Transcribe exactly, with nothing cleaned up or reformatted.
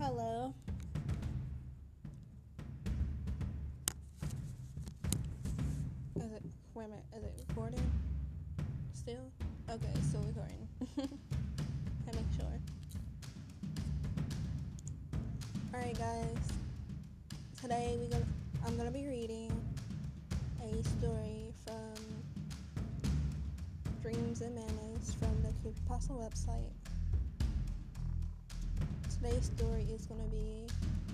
Hello. Is it, wait a minute, is it recording still? Okay, it's still recording. I make sure. Alright guys, today we gonna, I'm gonna be reading a story from Dreams and Menace from the Creepypasta website. Today's story is going to be